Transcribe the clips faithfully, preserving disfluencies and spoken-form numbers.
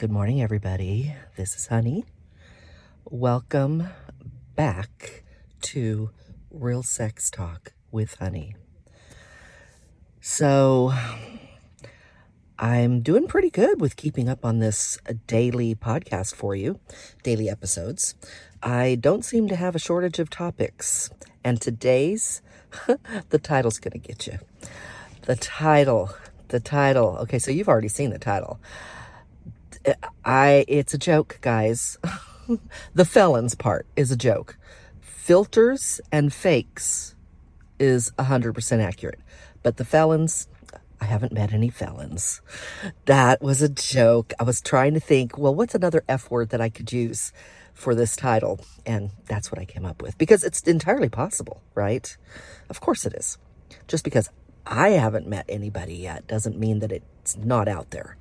Good morning, everybody. This is Honey. Welcome back to Real Sex Talk with Honey. So, I'm doing pretty good with keeping up on this daily podcast for you, daily episodes. I don't seem to have a shortage of topics, and today's, the title's going to get you. The title, the title. Okay, so you've already seen the title. I, it's a joke, guys. The felons part is a joke. Filters and fakes is one hundred percent accurate, but the felons... I haven't met any felons. That was a joke. I was trying to think, well, what's another F word that I could use for this title? And that's what I came up with because it's entirely possible, right? Of course it is. Just because I haven't met anybody yet doesn't mean that it's not out there.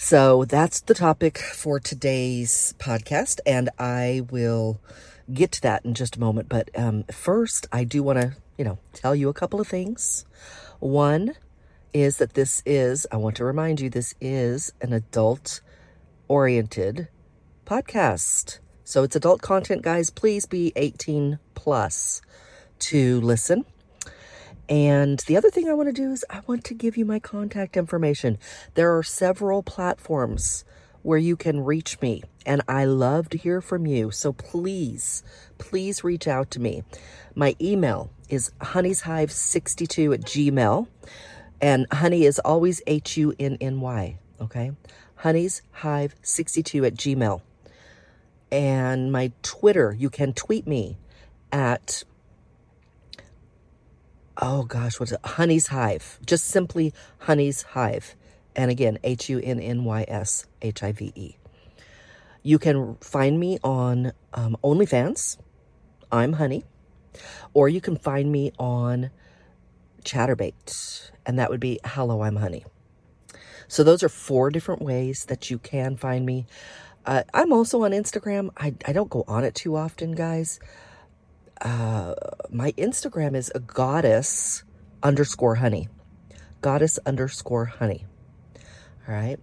So that's the topic for today's podcast. And I will get to that in just a moment. But um, first, I do want to, you know, tell you a couple of things. One, is that this is, I want to remind you, this is an adult-oriented podcast. So it's adult content, guys. Please be eighteen plus to listen. And the other thing I want to do is I want to give you my contact information. There are several platforms where you can reach me, and I love to hear from you. So please, please reach out to me. My email is hunnyshive sixty-two at gmail. And honey is always H U N N Y, okay? hunnyshive sixty-two at gmail. And my Twitter, you can tweet me at, oh gosh, what's it? Hunnyshive. Just simply Hunnyshive. And again, H U N N Y S H I V E. You can find me on um, OnlyFans. I'm Honey. Or you can find me on Chaturbate, and that would be Hello, I'm Honey. So those are four different ways that you can find me. Uh, I'm also on Instagram. I, I don't go on it too often, guys. Uh, my Instagram is a goddess underscore honey. Goddess underscore honey. All right.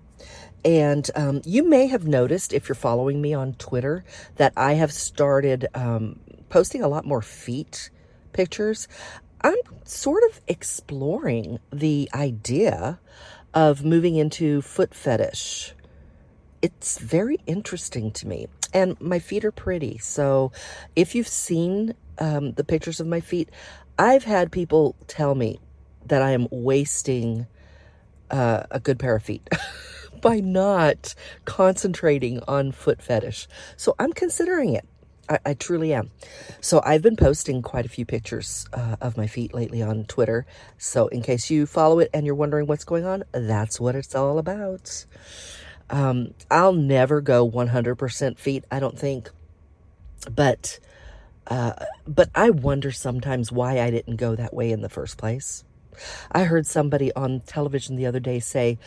And um, you may have noticed, if you're following me on Twitter, that I have started um, posting a lot more feet pictures. I'm sort of exploring the idea of moving into foot fetish. It's very interesting to me. And my feet are pretty. So if you've seen um, the pictures of my feet, I've had people tell me that I am wasting uh, a good pair of feet by not concentrating on foot fetish. So I'm considering it. I, I truly am. So I've been posting quite a few pictures uh, of my feet lately on Twitter. So in case you follow it and you're wondering what's going on, that's what it's all about. Um, I'll never go one hundred percent feet, I don't think. But, uh, but I wonder sometimes why I didn't go that way in the first place. I heard somebody on television the other day say,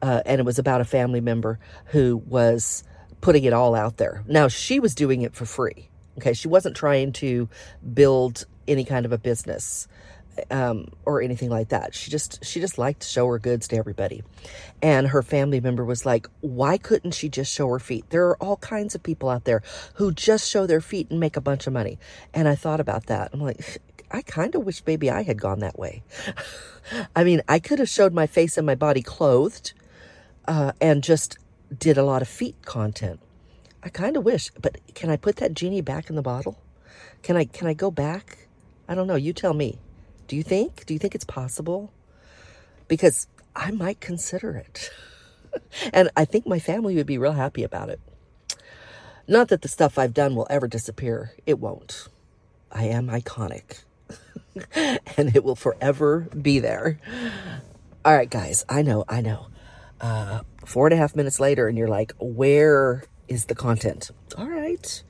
uh, and it was about a family member who was putting it all out there. Now, she was doing it for free. Okay. She wasn't trying to build any kind of a business, um, or anything like that. She just, she just liked to show her goods to everybody. And her family member was like, why couldn't she just show her feet? There are all kinds of people out there who just show their feet and make a bunch of money. And I thought about that. I'm like, I kind of wish maybe I had gone that way. I mean, I could have showed my face and my body clothed, uh, and just did a lot of feet content. I kind of wish, but can I put that genie back in the bottle? Can I, can I go back? I don't know. You tell me. Do you think, do you think it's possible? Because I might consider it. And I think my family would be real happy about it. Not that the stuff I've done will ever disappear. It won't. I am iconic and it will forever be there. All right, guys. I know, I know. Uh, four and a half minutes later and you're like, where is the content? All right.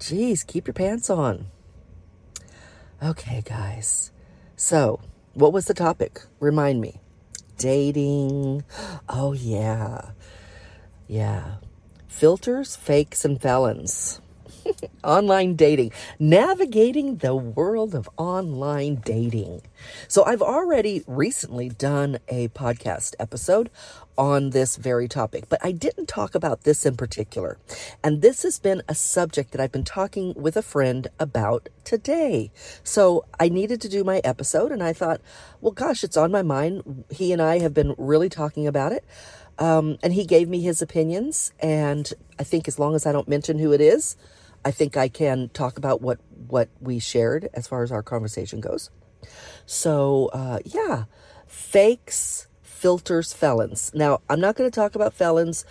Jeez, keep your pants on. Okay, guys. So what was the topic? Remind me. Dating. Oh yeah. Yeah. Filters, fakes, and felons. Online dating. Navigating the world of online dating. So I've already recently done a podcast episode on this very topic, but I didn't talk about this in particular. And this has been a subject that I've been talking with a friend about today. So I needed to do my episode and I thought, well, gosh, it's on my mind. He and I have been really talking about it. Um, and he gave me his opinions. And I think as long as I don't mention who it is, I think I can talk about what, what we shared as far as our conversation goes. So, uh, yeah, fakes, filters, felons. Now, I'm not going to talk about felons,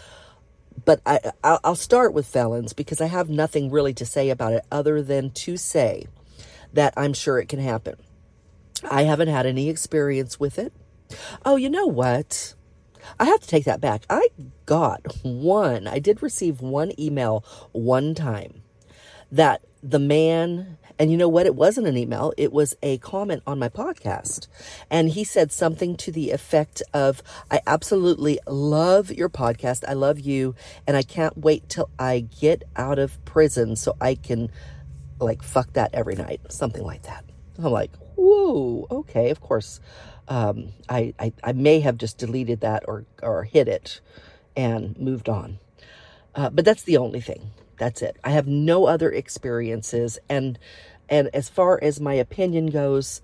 but I, I'll, I'll start with felons because I have nothing really to say about it other than to say that I'm sure it can happen. I haven't had any experience with it. Oh, you know what? I have to take that back. I got one. I did receive one email one time that the man, and you know what? It wasn't an email. It was a comment on my podcast. And he said something to the effect of, I absolutely love your podcast. I love you. And I can't wait till I get out of prison so I can like fuck that every night. Something like that. I'm like, whoa, okay, of course. Um, I, I, I may have just deleted that or, or hid it and moved on. Uh, but that's the only thing. That's it. I have no other experiences. And, and as far as my opinion goes,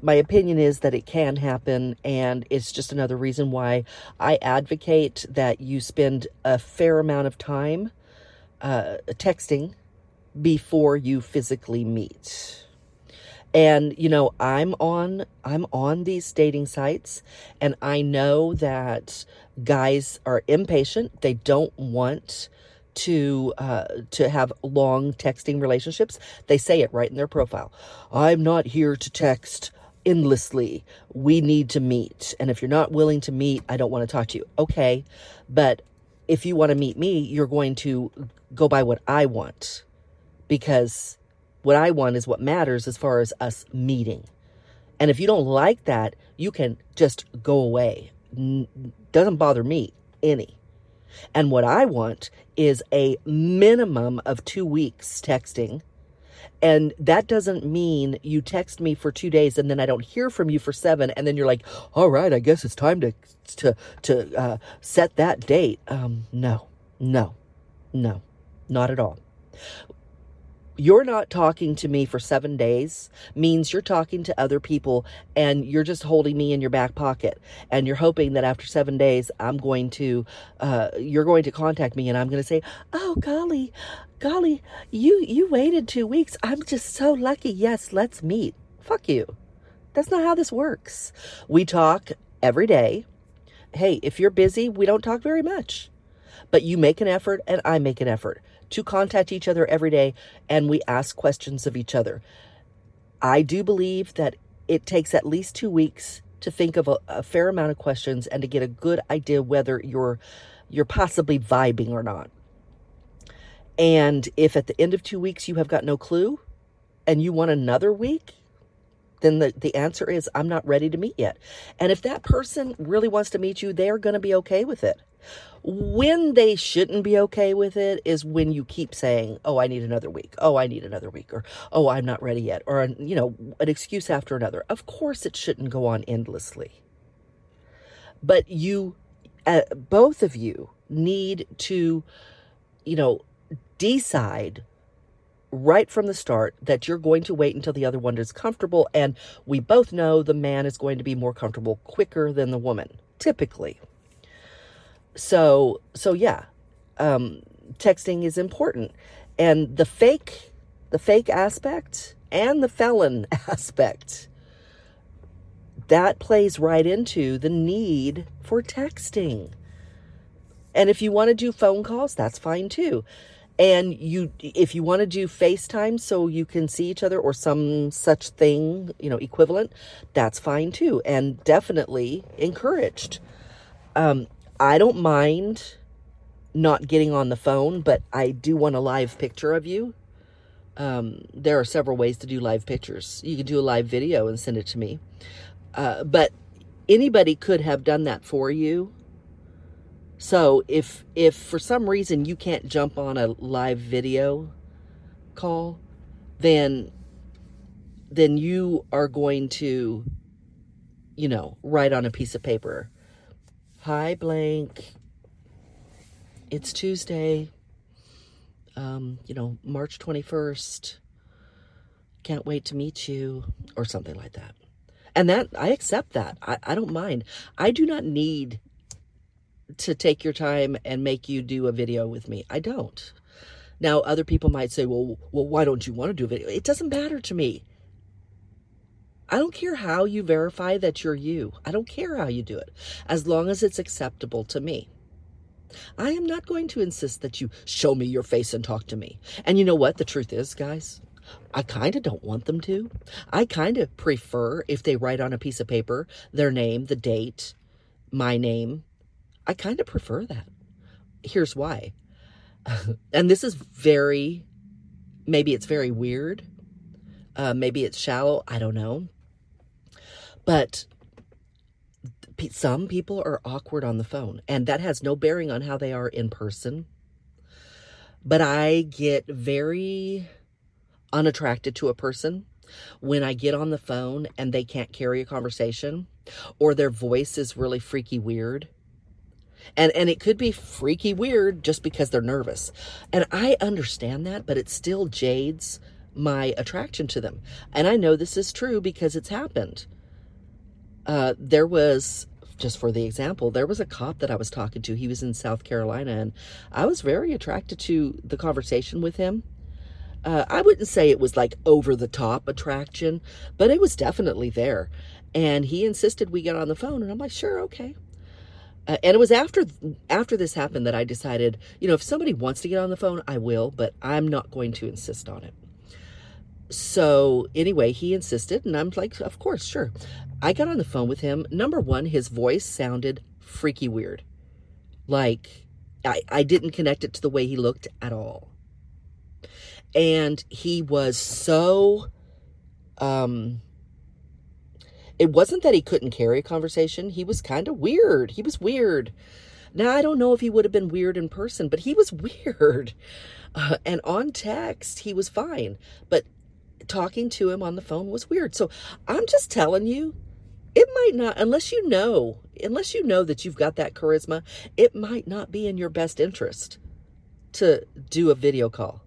my opinion is that it can happen. And it's just another reason why I advocate that you spend a fair amount of time, uh, texting before you physically meet. And, you know, I'm on, I'm on these dating sites and I know that guys are impatient. They don't want to, uh, to have long texting relationships. They say it right in their profile. I'm not here to text endlessly. We need to meet. And if you're not willing to meet, I don't want to talk to you. Okay. But if you want to meet me, you're going to go by what I want because what I want is what matters as far as us meeting. And if you don't like that, you can just go away. N- doesn't bother me any. And what I want is a minimum of two weeks texting. And that doesn't mean you text me for two days and then I don't hear from you for seven. And then you're like, all right, I guess it's time to, to, to uh, set that date. Um, no, no, no, not at all. You're not talking to me for seven days means you're talking to other people and you're just holding me in your back pocket. And you're hoping that after seven days, I'm going to, uh, you're going to contact me and I'm going to say, oh, golly, golly, you, you waited two weeks. I'm just so lucky. Yes, let's meet. Fuck you. That's not how this works. We talk every day. Hey, if you're busy, we don't talk very much, but you make an effort and I make an effort to contact each other every day, and we ask questions of each other. I do believe that it takes at least two weeks to think of a, a fair amount of questions and to get a good idea whether you're you're possibly vibing or not. And if at the end of two weeks you have got no clue and you want another week, then the, the answer is I'm not ready to meet yet. And if that person really wants to meet you, they are going to be okay with it. When they shouldn't be okay with it is when you keep saying, oh, I need another week. Oh, I need another week. Or, oh, I'm not ready yet. Or, you know, an excuse after another. Of course, it shouldn't go on endlessly. But you, uh, both of you need to, you know, decide right from the start that you're going to wait until the other one is comfortable. And we both know the man is going to be more comfortable quicker than the woman, typically. So, so yeah, um, texting is important, and the fake, the fake aspect and the felon aspect, that plays right into the need for texting. And if you want to do phone calls, that's fine too. And you, if you want to do FaceTime so you can see each other or some such thing, you know, equivalent, that's fine too. And definitely encouraged. Um, I don't mind not getting on the phone, but I do want a live picture of you. Um, there are several ways to do live pictures. You can do a live video and send it to me. Uh, but anybody could have done that for you. So if, if for some reason you can't jump on a live video, call, then then you are going to, you know, write on a piece of paper, "Hi, blank. It's Tuesday, um, you know, March twenty-first. Can't wait to meet you," or something like that. And that, I accept that. I, I don't mind. I do not need to take your time and make you do a video with me. I don't. Now, other people might say, well, well, why don't you want to do a video? It doesn't matter to me. I don't care how you verify that you're you. I don't care how you do it, as long as it's acceptable to me. I am not going to insist that you show me your face and talk to me. And you know what? The truth is, guys, I kind of don't want them to. I kind of prefer if they write on a piece of paper their name, the date, my name. I kind of prefer that. Here's why. And this is very, maybe it's very weird. Uh, maybe it's shallow. I don't know. But some people are awkward on the phone, and that has no bearing on how they are in person. But I get very unattracted to a person when I get on the phone and they can't carry a conversation, or their voice is really freaky weird. And and it could be freaky weird just because they're nervous. And I understand that, but it still jades my attraction to them. And I know this is true because it's happened. Uh, there was, just for the example, there was a cop that I was talking to. He was in South Carolina, and I was very attracted to the conversation with him. Uh, I wouldn't say it was like over-the-top attraction, but it was definitely there. And he insisted we get on the phone, and I'm like, sure, okay. Uh, and it was after after this happened that I decided, you know, if somebody wants to get on the phone, I will, but I'm not going to insist on it. So anyway, he insisted, and I'm like, of course, sure. I got on the phone with him. Number one, his voice sounded freaky weird. Like, I, I didn't connect it to the way he looked at all. And he was so, um, it wasn't that he couldn't carry a conversation. He was kind of weird. He was weird. Now, I don't know if he would have been weird in person, but he was weird. Uh, and on text, he was fine. But talking to him on the phone was weird. So I'm just telling you, it might not, unless you know, unless you know that you've got that charisma, it might not be in your best interest to do a video call.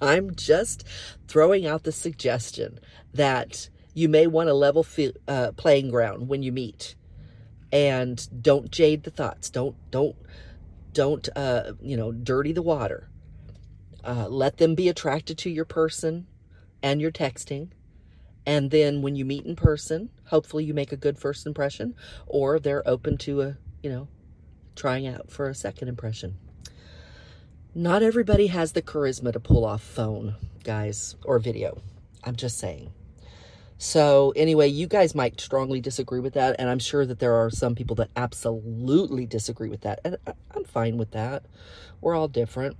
I'm just throwing out the suggestion that you may want a level fi- uh, playing ground when you meet, and don't jade the thoughts. Don't, don't, don't, uh, you know, dirty the water. Uh, let them be attracted to your person and your texting. And then when you meet in person, hopefully you make a good first impression, or they're open to a, you know, trying out for a second impression. Not everybody has the charisma to pull off phone, guys, or video. I'm just saying. So anyway, you guys might strongly disagree with that. And I'm sure that there are some people that absolutely disagree with that. And I'm fine with that. We're all different.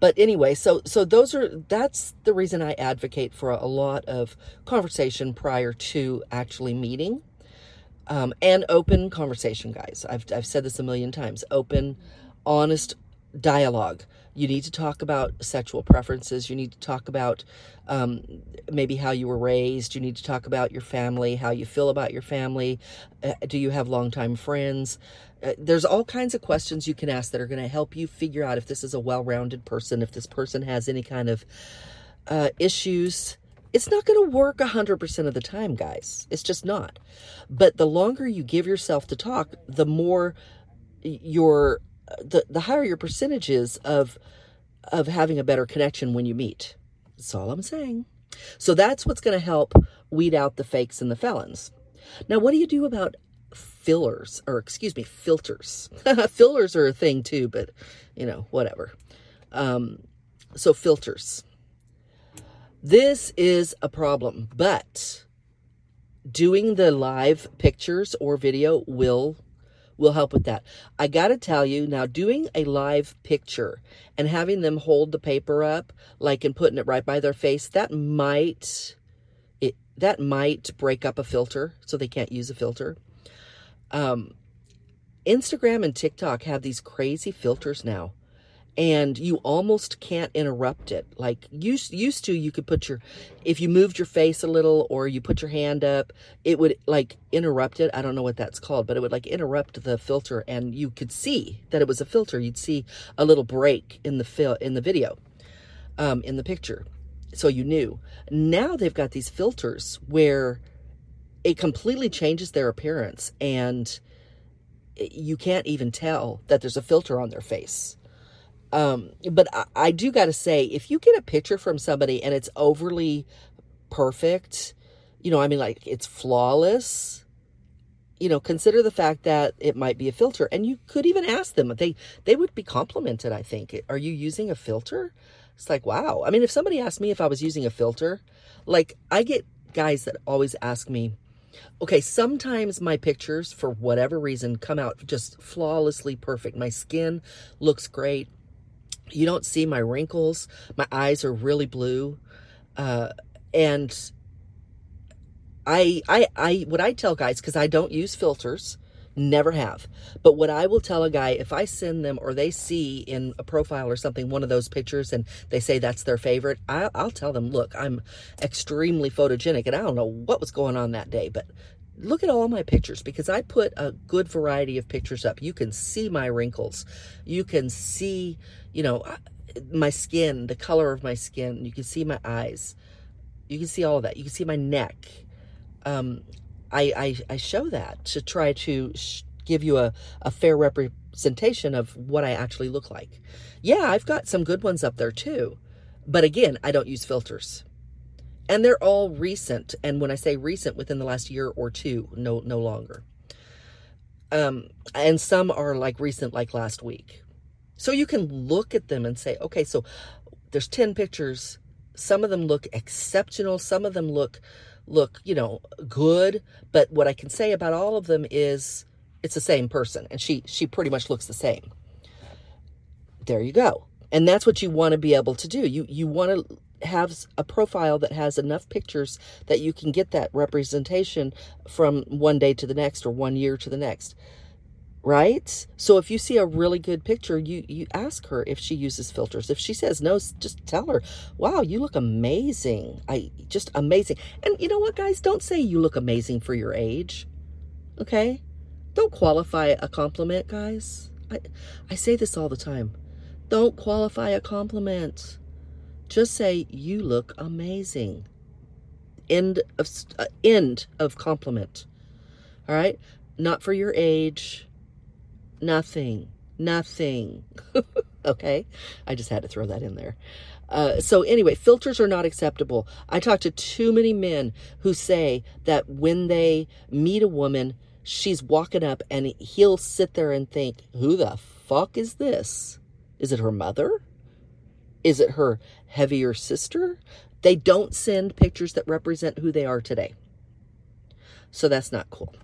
But anyway, so so those are, that's the reason I advocate for a lot of conversation prior to actually meeting. Um, and open conversation, guys. I've I've said this a million times. Open, honest dialogue. You need to talk about sexual preferences. You need to talk about um, maybe how you were raised. You need to talk about your family, how you feel about your family. Uh, do you have longtime friends? Uh, there's all kinds of questions you can ask that are going to help you figure out if this is a well-rounded person, if this person has any kind of uh, issues. It's not going to work one hundred percent of the time, guys. It's just not. But the longer you give yourself to talk, the more your The, the higher your percentage is of, of having a better connection when you meet. That's all I'm saying. So that's what's going to help weed out the fakes and the felons. Now, what do you do about fillers or excuse me, filters? Fillers are a thing too, but you know, whatever. Um, so filters, this is a problem, but doing the live pictures or video will We'll help with that. I got to tell you, now doing a live picture and having them hold the paper up, like, and putting it right by their face, that might, it, that might break up a filter, so they can't use a filter. Um, Instagram and TikTok have these crazy filters now. and you almost can't interrupt it. Like used, used to, you could put your, if you moved your face a little or you put your hand up, it would like interrupt it. I don't know what that's called, but it would like interrupt the filter, and you could see that it was a filter. You'd see a little break in the fil- in the video, um, in the picture. So you knew. Now they've got these filters where it completely changes their appearance, and you can't even tell that there's a filter on their face. Um, but I, I do got to say, if you get a picture from somebody and it's overly perfect, you know, I mean, like it's flawless, you know, consider the fact that it might be a filter. And you could even ask them. They, they would be complimented, I think. Are you using a filter? It's like, wow. I mean, if somebody asked me if I was using a filter, like I get guys that always ask me, okay, sometimes my pictures, for whatever reason, come out just flawlessly perfect. My skin looks great. You don't see my wrinkles. My eyes are really blue. Uh, and I, I, I, what I tell guys, because I don't use filters, never have, but what I will tell a guy, if I send them or they see in a profile or something, one of those pictures, and they say that's their favorite, I, I'll tell them, look, I'm extremely photogenic and I don't know what was going on that day, but look at all my pictures, because I put a good variety of pictures up. You can see my wrinkles. You can see, you know, my skin, the color of my skin. You can see my eyes. You can see all of that. You can see my neck. Um, I, I, I show that to try to sh- give you a, a fair representation of what I actually look like. Yeah, I've got some good ones up there too. But again, I don't use filters. And they're all recent. And when I say recent, within the last year or two, no no longer. Um, and some are like recent, like last week. So you can look at them and say, okay, so there's ten pictures. Some of them look exceptional. Some of them look... look, you know, good. But what I can say about all of them is it's the same person. And she, she pretty much looks the same. There you go. And that's what you want to be able to do. You, you want to have a profile that has enough pictures that you can get that representation from one day to the next or one year to the next. Right? So if you see a really good picture, you, you ask her if she uses filters. If she says no, just tell her, wow, you look amazing. I just amazing. And you know what, guys? Don't say you look amazing for your age. Okay? Don't qualify a compliment, guys. I, I say this all the time. Don't qualify a compliment. Just say you look amazing. End of, uh, end of compliment. All right? Not for your age. Nothing, nothing. Okay. I just had to throw that in there. Uh, so anyway, filters are not acceptable. I talk to too many men who say that when they meet a woman, she's walking up and he'll sit there and think, who the fuck is this? Is it her mother? Is it her heavier sister? They don't send pictures that represent who they are today. So that's not cool.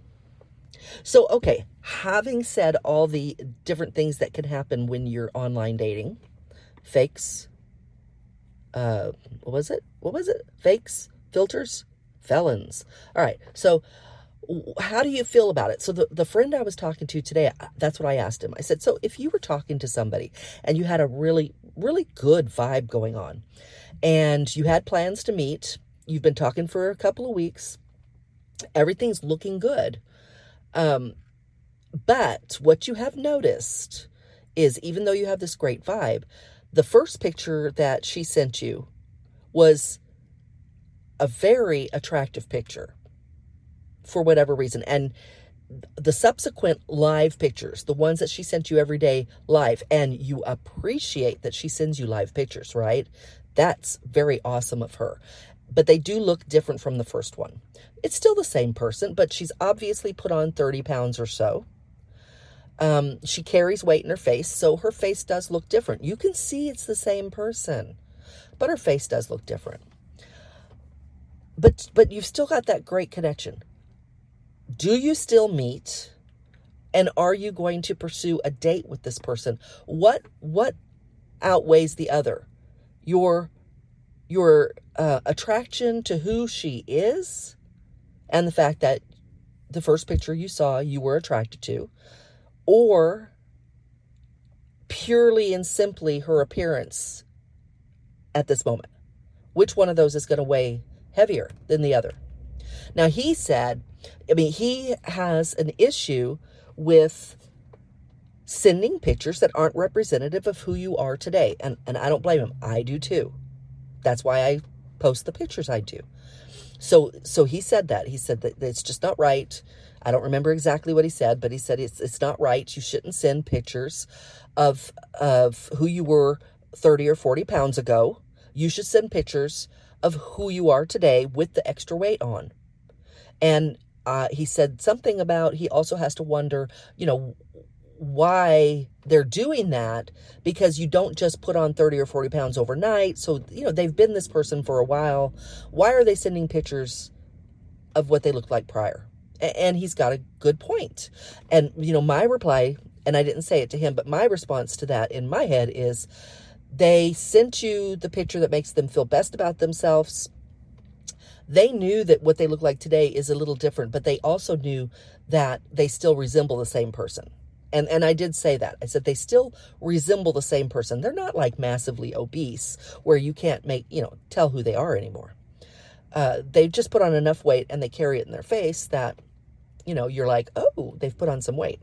So, okay, having said all the different things that can happen when you're online dating, fakes, uh, what was it? What was it? Fakes, filters, felons. All right. So how do you feel about it? So the, the friend I was talking to today, that's what I asked him. I said, so if you were talking to somebody and you had a really, really good vibe going on and you had plans to meet, you've been talking for a couple of weeks, everything's looking good. Um, but what you have noticed is even though you have this great vibe, the first picture that she sent you was a very attractive picture for whatever reason. And the subsequent live pictures, the ones that she sent you every day live, and you appreciate that she sends you live pictures, right? That's very awesome of her. But they do look different from the first one. It's still the same person, but she's obviously put on thirty pounds or so. Um, she carries weight in her face, so her face does look different. You can see it's the same person, but her face does look different. But but you've still got that great connection. Do you still meet? And are you going to pursue a date with this person? What what outweighs the other? Your Your uh, attraction to who she is and the fact that the first picture you saw, you were attracted to, or purely and simply her appearance at this moment. Which one of those is going to weigh heavier than the other? Now, he said, I mean, he has an issue with sending pictures that aren't representative of who you are today. And, and I don't blame him. I do too. That's why I post the pictures I do. So, so he said that. He said that it's just not right. I don't remember exactly what he said, but he said it's it's not right. You shouldn't send pictures of of who you were thirty or forty pounds ago. You should send pictures of who you are today with the extra weight on. And uh, he said something about he also has to wonder, you know, why they're doing that, because you don't just put on thirty or forty pounds overnight. So, you know, they've been this person for a while. Why are they sending pictures of what they looked like prior? And he's got a good point. And, you know, my reply, and I didn't say it to him, but my response to that in my head is they sent you the picture that makes them feel best about themselves. They knew that what they look like today is a little different, but they also knew that they still resemble the same person. And and I did say that. I said they still resemble the same person. They're not like massively obese where you can't make, you know, tell who they are anymore. Uh, they've just put on enough weight and they carry it in their face that, you know, you're like, oh, they've put on some weight.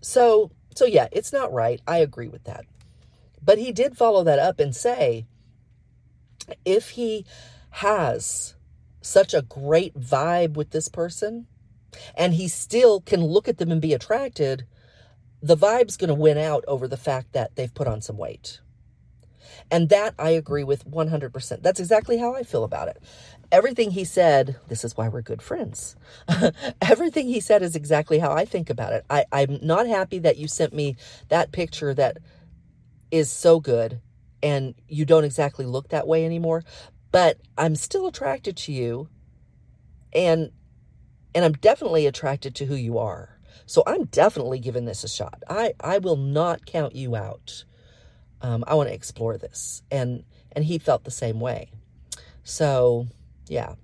So, so yeah, it's not right. I agree with that. But he did follow that up and say, if he has such a great vibe with this person, and he still can look at them and be attracted, the vibe's going to win out over the fact that they've put on some weight. And that I agree with one hundred percent. That's exactly how I feel about it. Everything he said, this is why we're good friends. Everything he said is exactly how I think about it. I, I'm not happy that you sent me that picture that is so good and you don't exactly look that way anymore, but I'm still attracted to you, and And I'm definitely attracted to who you are. So I'm definitely giving this a shot. I, I will not count you out. Um, I want to explore this. And, and he felt the same way. So, yeah.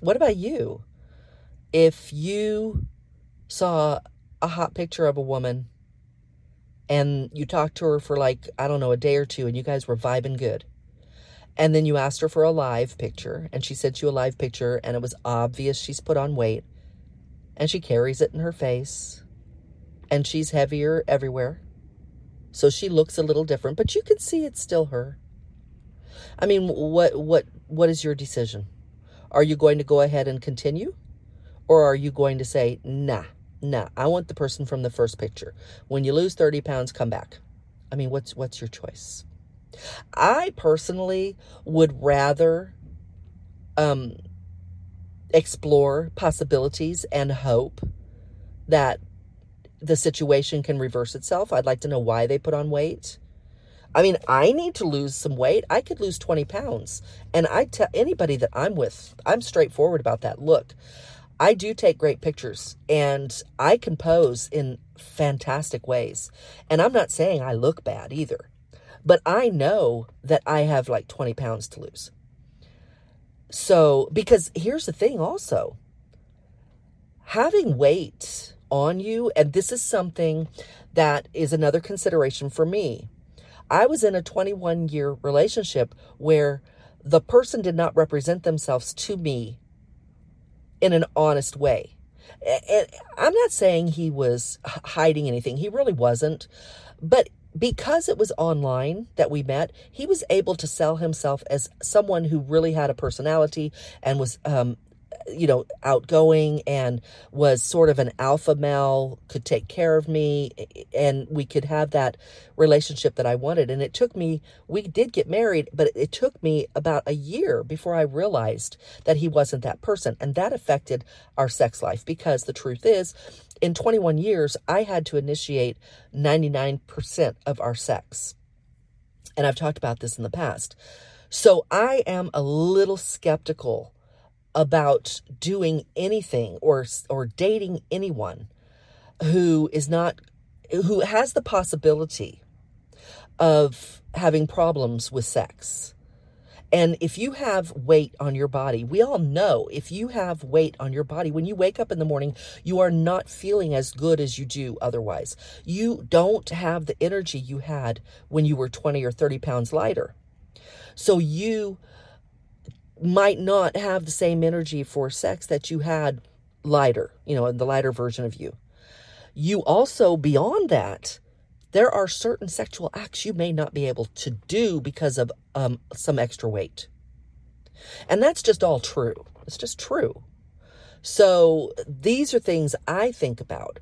What about you? If you saw a hot picture of a woman and you talked to her for like, I don't know, a day or two, and you guys were vibing good, and then you asked her for a live picture, and she sent you a live picture, and it was obvious she's put on weight, and she carries it in her face, and she's heavier everywhere, so she looks a little different, but you can see it's still her. I mean, what what what is your decision? Are you going to go ahead and continue, or are you going to say, nah, nah, I want the person from the first picture. When you lose thirty pounds, come back. I mean, what's what's your choice? I personally would rather um, explore possibilities and hope that the situation can reverse itself. I'd like to know why they put on weight. I mean, I need to lose some weight. I could lose twenty pounds. And I tell anybody that I'm with, I'm straightforward about that. Look, I do take great pictures and I can pose in fantastic ways. And I'm not saying I look bad either. But I know that I have like twenty pounds to lose. So, because here's the thing also, having weight on you, and this is something that is another consideration for me. I was in a twenty-one year relationship where the person did not represent themselves to me in an honest way. And I'm not saying he was hiding anything. He really wasn't. But because it was online that we met, he was able to sell himself as someone who really had a personality and was, um, you know, outgoing and was sort of an alpha male, could take care of me, and we could have that relationship that I wanted. And it took me, we did get married, but it took me about a year before I realized that he wasn't that person. And that affected our sex life, because the truth is, in twenty-one years, I had to initiate ninety-nine percent of our sex. And I've talked about this in the past. So I am a little skeptical about doing anything or or dating anyone who is not, who has the possibility of having problems with sex. And if you have weight on your body, we all know if you have weight on your body, when you wake up in the morning, you are not feeling as good as you do otherwise. You don't have the energy you had when you were twenty or thirty pounds lighter. So you might not have the same energy for sex that you had lighter, you know, the lighter version of you. You also, beyond that, there are certain sexual acts you may not be able to do because of um, some extra weight. And that's just all true. It's just true. So these are things I think about.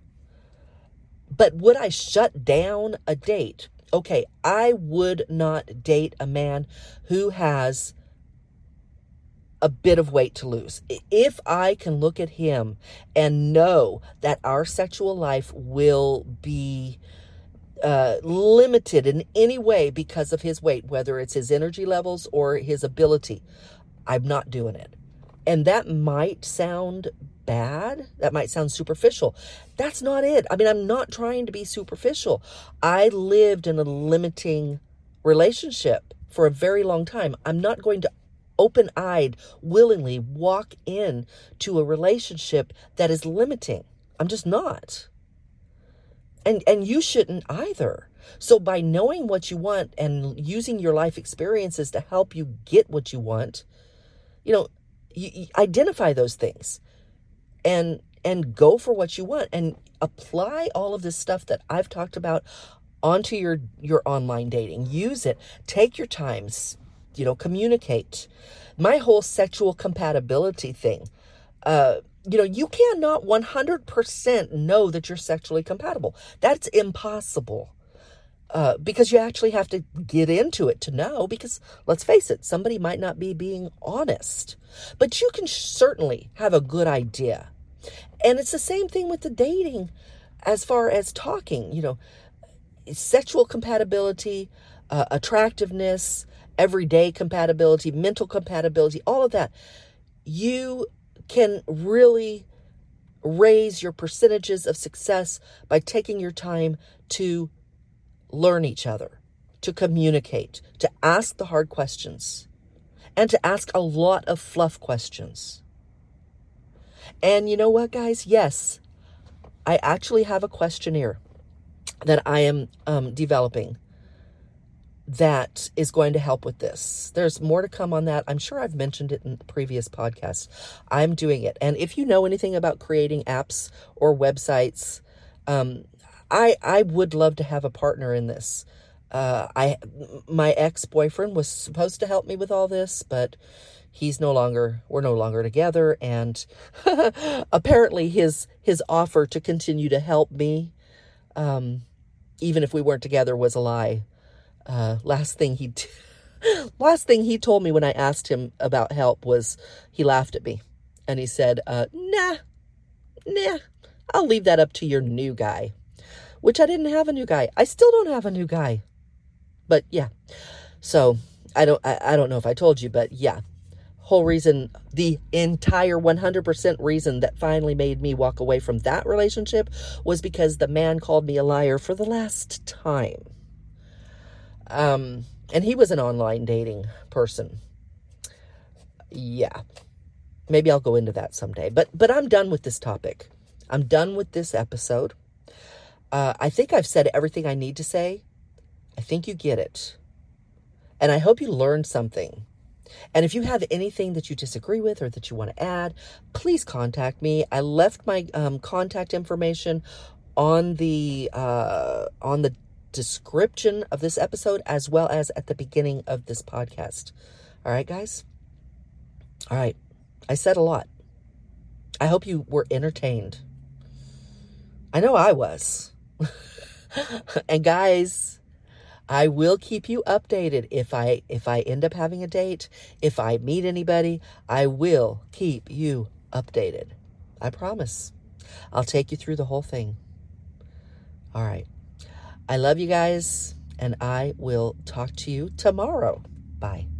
But would I shut down a date? Okay, I would not date a man who has a bit of weight to lose. If I can look at him and know that our sexual life will be Uh, limited in any way because of his weight, whether it's his energy levels or his ability, I'm not doing it. And that might sound bad. That might sound superficial. That's not it. I mean, I'm not trying to be superficial. I lived in a limiting relationship for a very long time. I'm not going to open-eyed, willingly walk in to a relationship that is limiting. I'm just not. And and you shouldn't either. So by knowing what you want and using your life experiences to help you get what you want, you know, you, you identify those things and and go for what you want and apply all of this stuff that I've talked about onto your, your online dating. Use it. Take your time, you know, communicate. My whole sexual compatibility thing, uh, You know, you cannot one hundred percent know that you're sexually compatible. That's impossible uh, because you actually have to get into it to know, because let's face it, somebody might not be being honest, but you can certainly have a good idea. And it's the same thing with the dating as far as talking, you know, sexual compatibility, uh, attractiveness, everyday compatibility, mental compatibility, all of that. You can really raise your percentages of success by taking your time to learn each other, to communicate, to ask the hard questions, and to ask a lot of fluff questions. And you know what, guys? Yes, I actually have a questionnaire that I am um, developing that is going to help with this. There's more to come on that. I'm sure I've mentioned it in previous podcasts. I'm doing it. And if you know anything about creating apps or websites, um, I I would love to have a partner in this. Uh, I my ex-boyfriend was supposed to help me with all this, but he's no longer, we're no longer together. And apparently his, his offer to continue to help me, um, even if we weren't together, was a lie. Uh, last thing he, t- last thing he told me when I asked him about help was he laughed at me and he said, uh, nah, nah, I'll leave that up to your new guy, which I didn't have a new guy. I still don't have a new guy, but yeah. So I don't, I, I don't know if I told you, but yeah, whole reason, the entire one hundred percent reason that finally made me walk away from that relationship was because the man called me a liar for the last time. Um, and he was an online dating person. Yeah. Maybe I'll go into that someday, but, but I'm done with this topic. I'm done with this episode. Uh, I think I've said everything I need to say. I think you get it. And I hope you learned something. And if you have anything that you disagree with or that you want to add, please contact me. I left my, um, contact information on the, uh, on the description of this episode, as well as at the beginning of this podcast. All right, guys. All right. I said a lot. I hope you were entertained. I know I was. And guys, I will keep you updated. If I, if I end up having a date, if I meet anybody, I will keep you updated. I promise. I'll take you through the whole thing. All right. I love you guys, and I will talk to you tomorrow. Bye.